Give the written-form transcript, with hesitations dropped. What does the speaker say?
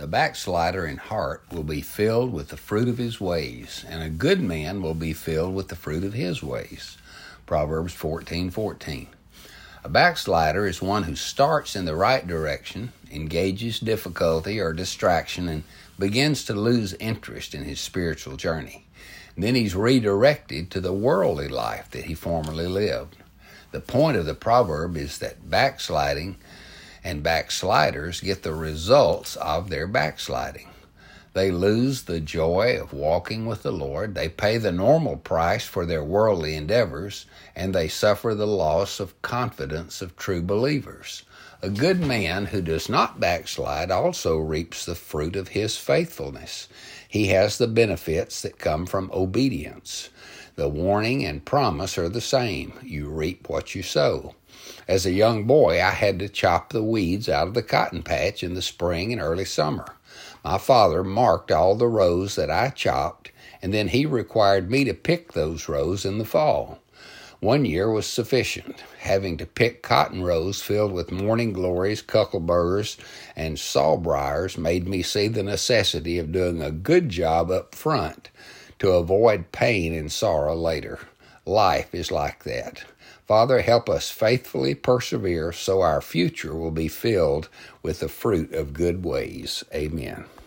The backslider in heart will be filled with the fruit of his ways, and a good man will be filled with the fruit of his ways. Proverbs 14:14. A backslider is one who starts in the right direction, engages difficulty or distraction, and begins to lose interest in his spiritual journey. Then he's redirected to the worldly life that he formerly lived. The point of the proverb is that backsliding and backsliders get the results of their backsliding. They lose the joy of walking with the Lord, they pay the normal price for their worldly endeavors, and they suffer the loss of confidence of true believers. A good man who does not backslide also reaps the fruit of his faithfulness. He has the benefits that come from obedience. The warning and promise are the same. You reap what you sow. As a young boy, I had to chop the weeds out of the cotton patch in the spring and early summer. My father marked all the rows that I chopped, and then he required me to pick those rows in the fall. 1 year was sufficient, having to pick cotton rows filled with morning glories, cuckleburrs, and sawbriars made me see the necessity of doing a good job up front to avoid pain and sorrow later. Life is like that. Father, help us faithfully persevere so our future will be filled with the fruit of good ways. Amen.